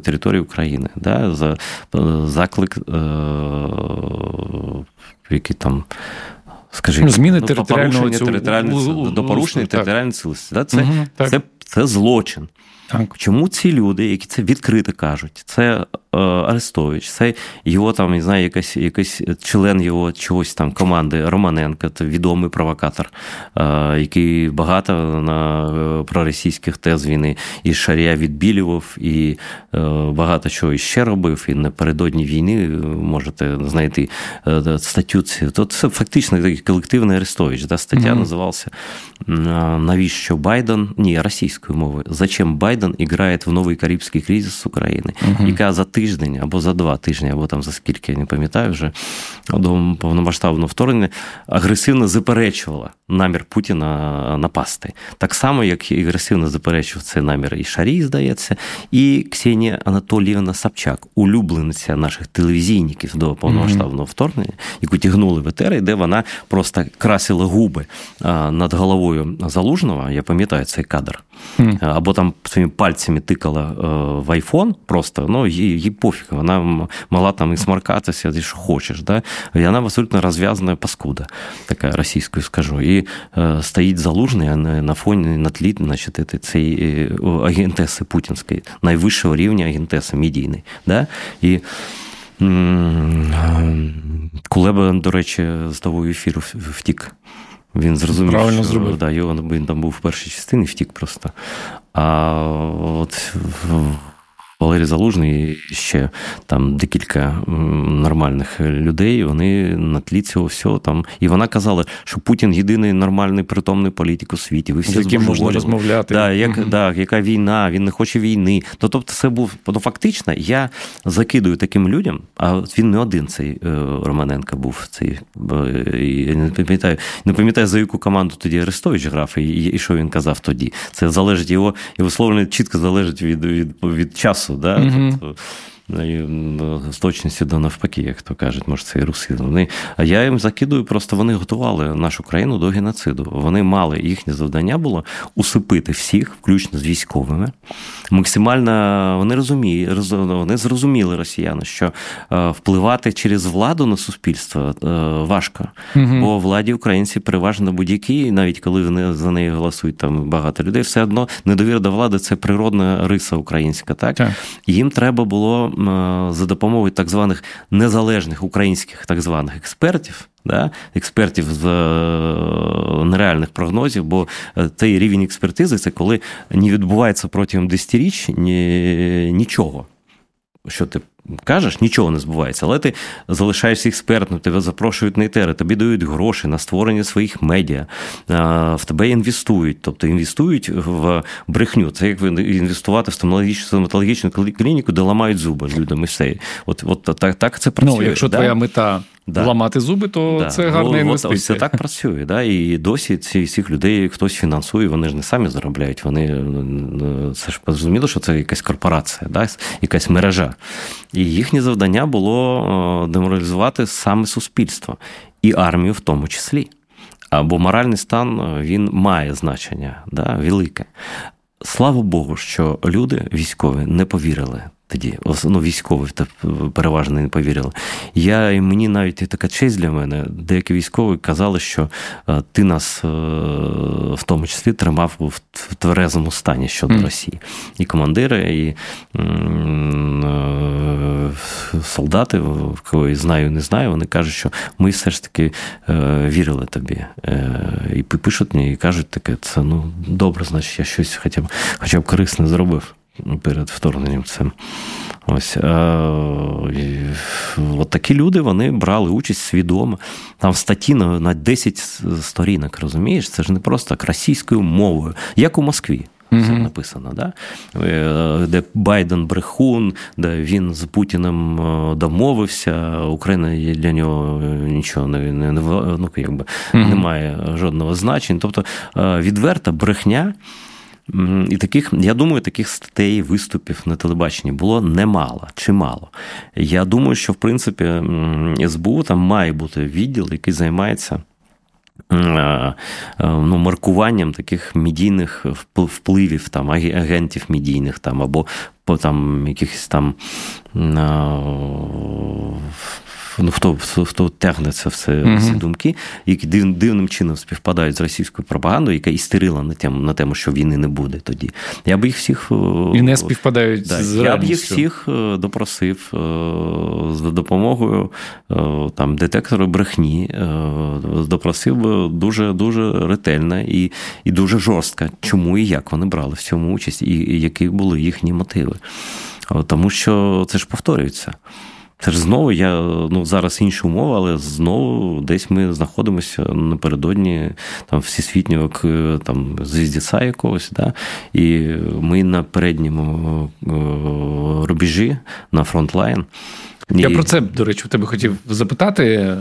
території України. Да? Заклик, який там, скажімо, зміни територіальної до порушення територіальної цілісності. Да? Це, угу, це злочин. Так. Чому ці люди, які це відкрито кажуть, це Арестович, це його там, не знаю, якийсь член його чогось там команди Романенко, це відомий провокатор, який багато на проросійських тез війни і Шарія відбілював, і багато чого ще робив, і напередодні війни можете знайти статтю. Це фактично такий колективний Арестович. Да? Стаття mm-hmm. називалася «Навіщо Байден?» Ні, російською мовою. «Зачем Байден грає в новий карибський кризис України», uh-huh. яка за тиждень або за два тижні, або там за скільки, я не пам'ятаю вже, до повномасштабного вторгнення, агресивно заперечувала намір Путіна напасти. Так само, як і агресивно заперечував цей намір і Шарій, здається, і Ксенія Анатоліївна Собчак, улюблениця наших телевізійників до повномасштабного uh-huh. вторгнення, яку тягнули в ОТР, де вона просто красила губи над головою Залужного, я пам'ятаю цей кадр, uh-huh. або там своїми пальцями тикала в айфон просто, ну, їй пофіг. Вона мала там і смаркатися, і що хочеш, да? І вона абсолютно розв'язана паскуда, така російською скажу. І стоїть Залужний на фоні, на тлі, значить, цієї агентеси путінської, найвищого рівня агентеси медійної, да? І Кулеба, до речі, з того ефіру втік. Він зрозумів, правильно що да, він там був в першій частині, втік просто. А от Валерій Залужний і ще там декілька нормальних людей, вони на тлі цього всього там. І вона казала, що Путін єдиний нормальний притомний політик у світі. Ви всі з яким можна розмовляти. Да, яка війна, він не хоче війни. Тобто це був, фактично, я закидую таким людям, а він не один цей Романенко був. Цей, я не пам'ятаю, за яку команду тоді Арестович грав і що він казав тоді. Це залежить його словно чітко залежить від часу. Да? Mm-hmm. Тобто, з точністю до навпаки, як то кажуть, може це і руси. А я їм закидую, просто вони готували нашу країну до геноциду. Вони мали, їхнє завдання було усипити всіх, включно з військовими. Максимально вони зрозуміли, росіяни, що впливати через владу на суспільство важко. Mm-hmm. Бо владі українці переважно будь-які, навіть коли вони за неї голосують там багато людей, все одно недовіра до влади – це природна риса українська. Так? Yeah. Їм треба було за допомогою так званих незалежних українських так званих експертів, да? Експертів з нереальних прогнозів, бо цей рівень експертизи – це коли не відбувається протягом 10-річ нічого. Що ти кажеш, нічого не збувається, але ти залишаєшся експертом, тебе запрошують на ІТР, тобі дають гроші на створення своїх медіа, в тебе інвестують, тобто інвестують в брехню. Це як інвестувати в стоматологічну клініку, де ламають зуби людям і все. От так це працює. Ну, якщо твоя мета ламати зуби, то це гарна інвестиція. Ось це так працює. Да? І досі цих людей хтось фінансує, вони ж не самі заробляють. Це ж зрозуміло, що це якась корпорація, да? Якась мережа. І їхнє завдання було деморалізувати саме суспільство. І армію в тому числі. Бо моральний стан, він має значення, да? Велике. Слава Богу, що люди військові не повірили тоді. Військові переважно не повірили. І мені навіть така честь для мене. Деякі військові казали, що ти нас в тому числі тримав в тверезому стані щодо Росії. І командири, і солдати, кого знаю, не знаю, вони кажуть, що ми все ж таки вірили тобі. І пишуть мені, і кажуть таке, це добре, значить, я щось хоча б корисне зробив перед вторгненням цим. Ось. От такі люди, вони брали участь свідомо. Там статті на 10 сторінок, розумієш? Це ж не просто так, російською мовою. Як у Москві. Це написано, да? Де Байден брехун, де він з Путіним домовився, Україна для нього нічого не має жодного значення. Тобто відверта брехня. І таких, я думаю, таких статей, виступів на телебаченні було немало, чимало. Я думаю, що, в принципі, СБУ там має бути відділ, який займається маркуванням таких медійних впливів, там, агентів медійних, там, або там, якихось там... Хто тягне це всі думки, які дивним чином співпадають з російською пропагандою, яка істерила на тему, що війни не буде тоді. Я б їх всіх... І не співпадають з реальністю. Я б їх всіх допросив з допомогою детектора брехні. Допросив дуже-дуже ретельно і дуже жорстко. Чому і як вони брали в цьому участь, і які були їхні мотиви. Тому що це ж повторюється. Це ж знову, зараз інші умови, але знову десь ми знаходимося напередодні всесвітнього звіздіця якогось, да? І ми на передньому рубежі, на фронтлайн. Я про це, до речі, у тебе хотів запитати.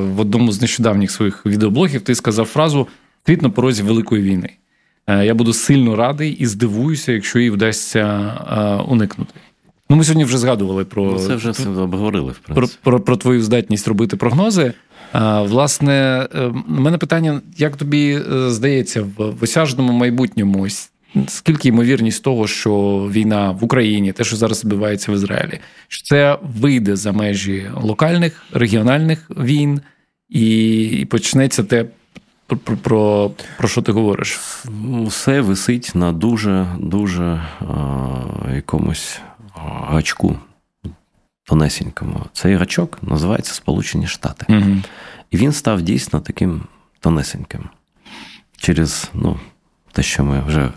В одному з нещодавніх своїх відеоблогів ти сказав фразу «Світ на порозі Великої війни». Я буду сильно радий і здивуюся, якщо її вдасться уникнути. Ми сьогодні вже згадували про... Це вже все обговорили, в принципі. Про твою здатність робити прогнози. Власне, у мене питання, як тобі здається, в осяжному майбутньому, скільки ймовірність того, що війна в Україні, те, що зараз відбувається в Ізраїлі, що це вийде за межі локальних, регіональних війн і почнеться те, про що ти говориш? Усе висить на дуже-дуже якомусь... гачку тонесенькому. Цей гачок називається Сполучені Штати. Угу. І він став дійсно таким тонесеньким. Через те, що ми вже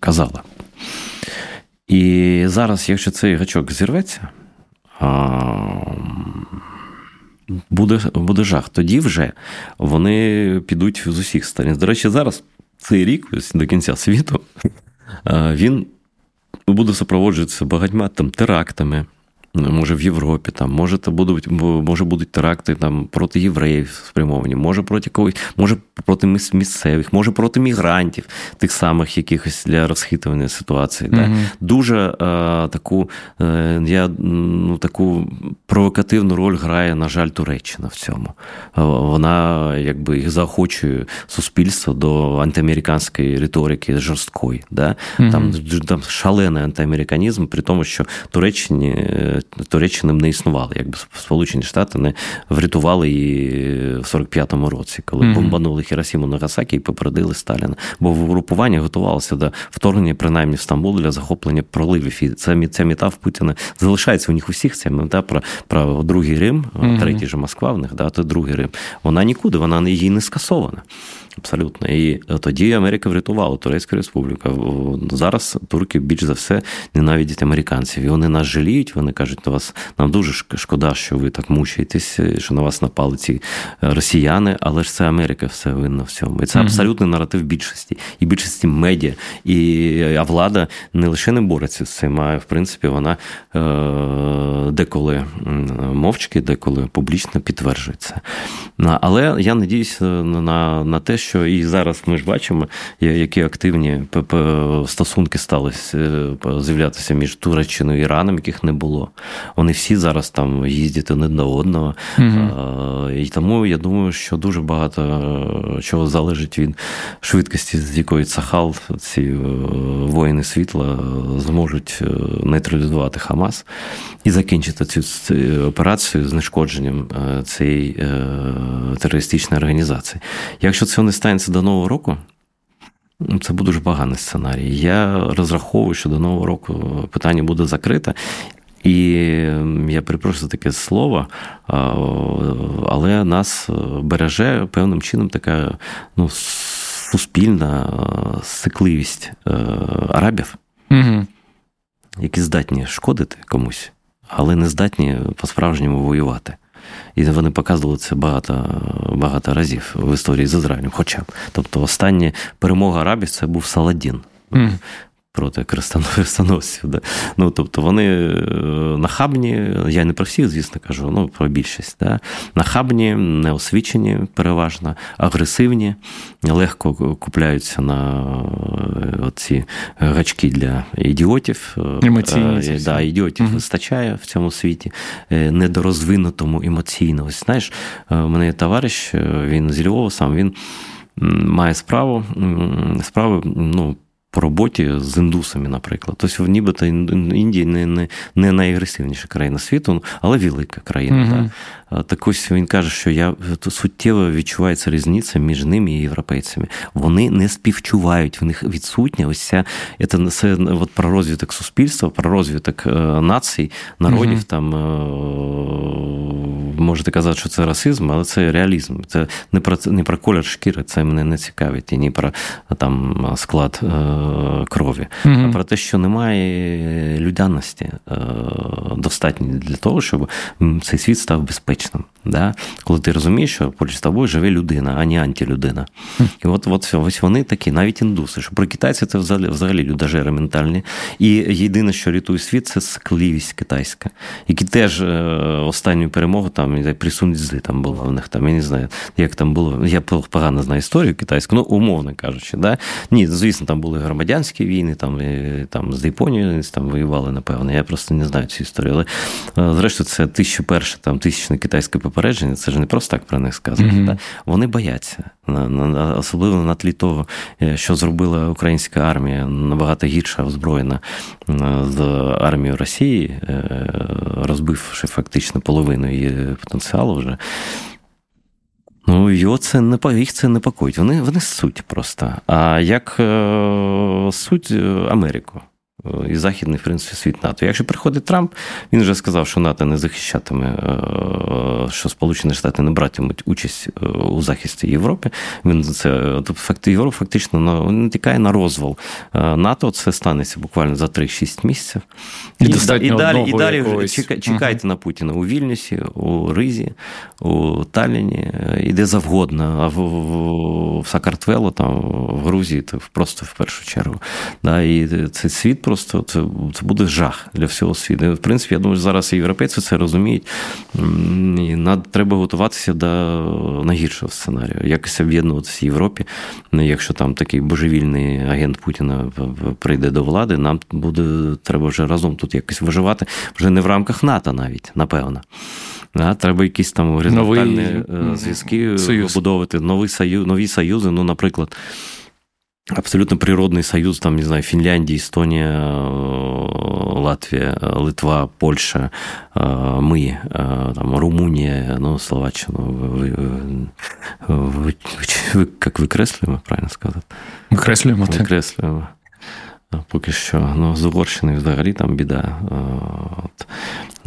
казали. І зараз, якщо цей гачок зірветься, буде жах. Тоді вже вони підуть з усіх сторін. До речі, зараз цей рік, до кінця світу, він буде супроводжуватися багатьма терактами, може в Європі, може будуть теракти проти євреїв спрямовані, може проти місцевих, може проти мігрантів, тих самих якихось для розхитування ситуації. Mm-hmm. Да? Дуже таку провокативну роль грає, на жаль, Туреччина в цьому. Вона їх заохочує суспільство до антиамериканської риторики жорсткої. Да? Mm-hmm. Там шалений антиамериканізм, при тому, що Туреччинам не існувало. Сполучені Штати не врятували її в 45-му році, коли бомбанули Хіросіму, Нагасакі і попередили Сталіна. Бо угрупування готувалося до вторгнення, принаймні в Стамбул, для захоплення проливів. І ця мета в Путіна залишається у них усіх. Ця мета про Другий Рим, третій же Москва в них, другий Рим. Вона нікуди, її не скасована. Абсолютно. І тоді Америка врятувала Турецьку республіку. Зараз турки більш за все ненавидять американців. І вони нас жаліють, вони кажуть, нам дуже шкода, що ви так мучаєтесь, що на вас напали ці росіяни, але ж це Америка все винна в цьому. І це абсолютний наратив більшості. І більшості медіа. А влада не лише не бореться з цим, а в принципі вона деколи мовчки, деколи публічно підтверджується. Але я надіюсь на те, що і зараз ми ж бачимо, які активні стосунки стали з'являтися між Туреччиною і Іраном, яких не було. Вони всі зараз там їздять один до одного. І тому я думаю, що дуже багато чого залежить від швидкості, з якої Цахал, ці воїни світла, зможуть нейтралізувати Хамас і закінчити цю операцію з знешкодженням цієї терористичної організації. Якщо це не станеться до Нового року, це буде дуже поганий сценарій. Я розраховую, що до Нового року питання буде закрите. І я перепрошую за таке слово, але нас береже певним чином така суспільна сикливість арабів, які здатні шкодити комусь, але не здатні по-справжньому воювати. І вони показували це багато разів в історії з Ізраїлем, хоча б. Тобто остання перемога арабів – це був Саладін проти крестоносців. Да? Тобто вони нахабні, я не про всіх, звісно, кажу, про більшість. Да? Нахабні, неосвічені переважно, агресивні, легко купляються на ці гачки для ідіотів. Емоційні. Да, ідіотів вистачає в цьому світі, недорозвинутому емоційно. Ось, знаєш, у мене є товариш, він з Львова сам, він має справи, по роботі з індусами, наприклад. Тобто, нібито Індія не найагресивніша країна світу, але велика країна. Да? Так ось він каже, що суттєво відчувається різниця між ними і європейцями. Вони не співчувають, в них відсутня ось ця... Це про розвиток суспільства, про розвиток націй, народів, там... Можете казати, що це расизм, але це реалізм. Це не про колір шкіри, це мене не цікавить, і не про там, склад крові, а про те, що немає людяності достатньо для того, щоб цей світ став безпечним. Да? Коли ти розумієш, що поруч з тобою живе людина, а не антилюдина. І ось вони такі, навіть індуси, що про китайців це взагалі людожери ментальні. І єдине, що рятує світ, це склівість китайська, які теж останню перемогу там присунці там була в них, там я не знаю, як там було. Я погано знаю історію китайську, умовно кажучи, да? Ні, звісно, там були громадянські війни, там з Японією там воювали, напевно. Я просто не знаю цю історію, але зрештою це 1001, там тисячне китайське попередження, це ж не просто так про них сказано. Да? Вони бояться, особливо на тлі того, що зробила українська армія, набагато гірша озброєна з армією Росії, розбивши фактично половину її потенціалу вже. Їх це непокоїть. Вони суть просто. А як суть Америку і західний, в принципі, світ НАТО. Якщо приходить Трамп, він вже сказав, що НАТО не захищатиме, що Сполучені Штати не братимуть участь у захисті Європи. Європа фактично не тікає на розвал НАТО. Це станеться буквально за 3-6 місяців. І далі чекайте на Путіна у Вільнюсі, у Ризі, у Талліні, і де завгодно. А в Сакартвело, там, в Грузії, просто в першу чергу. Да, і цей світ просто це буде жах для всього світу. В принципі, я думаю, зараз і європейці це розуміють. І треба готуватися до найгіршого сценарію. Якось об'єднуватися в Європі. Якщо там такий божевільний агент Путіна прийде до влади, нам буде треба вже разом тут якось виживати. Вже не в рамках НАТО навіть, напевно. Треба якісь там горизонтальні зв'язки побудовувати. Нові союзи, наприклад, абсолютно природний союз, там, не знаю, Фінляндія, Естонія, Латвія, Литва, Польща, ми, там, Румунія, Словаччина, як викреслюємо, правильно сказати? Викреслюємо, так. Викреслюємо. Поки що, з Угорщиною взагалі там біда.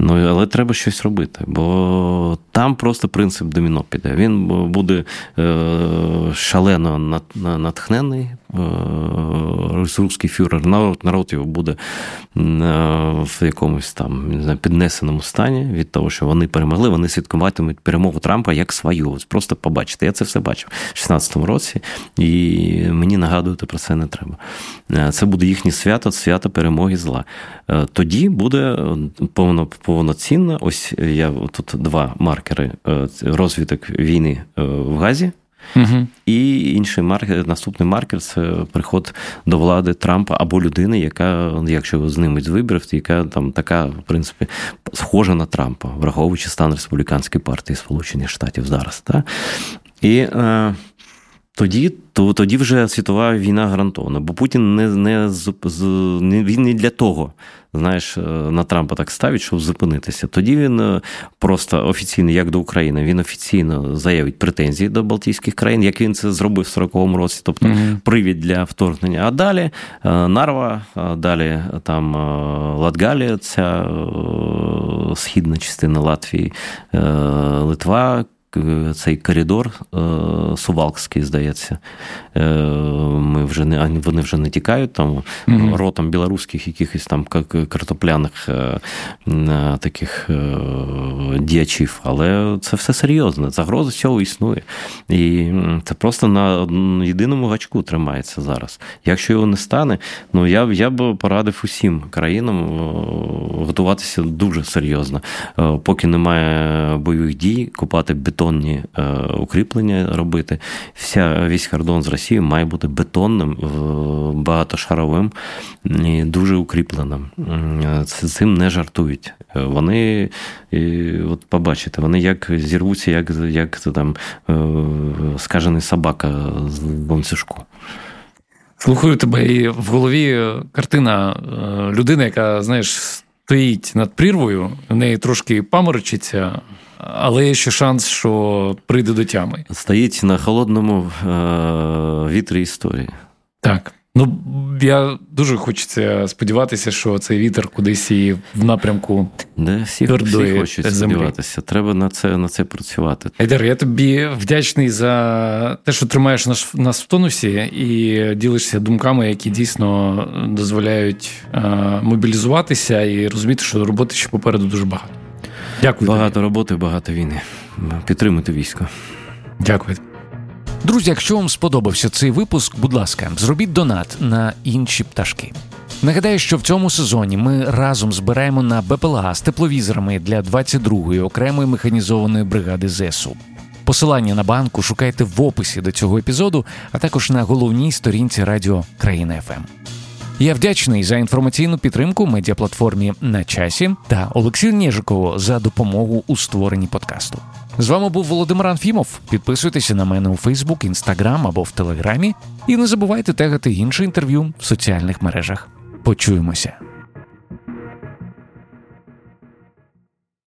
Ну, але треба щось робити, бо там просто принцип доміно піде. Він буде шалено натхнений, русський фюрер, народ його буде в якомусь там, не знаю, піднесеному стані від того, що вони перемогли, вони святкуватимуть перемогу Трампа як свою. Просто побачите. Я це все бачив в 16-му році, і мені нагадувати про це не треба. Це буде їхнє свято, свято перемоги зла. Тоді буде повноцінна, ось я тут два маркери, розвиток війни в Газі. Угу. І інший маркер, наступний маркер – це приход до влади Трампа або людини, яка, якщо знимуть з виборів, яка там така, в принципі, схожа на Трампа, враховуючи стан республіканської партії Сполучених Штатів зараз. Та? І тоді вже світова війна гарантована, бо Путін він не для того, знаєш, на Трампа так ставить, щоб зупинитися. Тоді він просто офіційно, як до України, він офіційно заявить претензії до Балтійських країн, як він це зробив в 40-му році, тобто привід для вторгнення. А далі Нарва, далі там Латгалія, ця східна частина Латвії, Литва, цей коридор сувалкський, здається, вони вже не тікають там ротом білоруських якихось там картопляних таких діячів, але це все серйозно, загроза цього існує. І це просто на єдиному гачку тримається зараз. Якщо його не стане, ну я б порадив усім країнам готуватися дуже серйозно. Поки немає бойових дій, купати бетонні укріплення робити. Весь кордон з Росією має бути бетонним, багатошаровим і дуже укріпленим. Цим не жартують. Вони, от побачите, вони як зірвуться, як там скажений собака з ланцюжку. Слухаю тебе, і в голові картина людини, яка, знаєш, стоїть над прірвою, в неї трошки паморочиться, але є ще шанс, що прийде до тями. Стоїть на холодному вітрі історії. Так. Ну, я дуже хочеться сподіватися, що цей вітер кудись і в напрямку твердої землі. Треба на це працювати. Айдер, я тобі вдячний за те, що тримаєш нас в тонусі і ділишся думками, які дійсно дозволяють мобілізуватися і розуміти, що роботи ще попереду дуже багато. Дякую. Багато роботи, багато війни. Підтримуйте військо. Дякую. Друзі, якщо вам сподобався цей випуск, будь ласка, зробіть донат на інші пташки. Нагадаю, що в цьому сезоні ми разом збираємо на БПЛА з тепловізорами для 22-ї окремої механізованої бригади ЗСУ. Посилання на банку шукайте в описі до цього епізоду, а також на головній сторінці радіо «Країна.ФМ». Я вдячний за інформаційну підтримку медіаплатформі «На часі» та Олексію Нєжикову за допомогу у створенні подкасту. З вами був Володимир Анфімов. Підписуйтеся на мене у Фейсбук, Інстаграм або в Телеграмі. І не забувайте тегати інше інтерв'ю в соціальних мережах. Почуємося!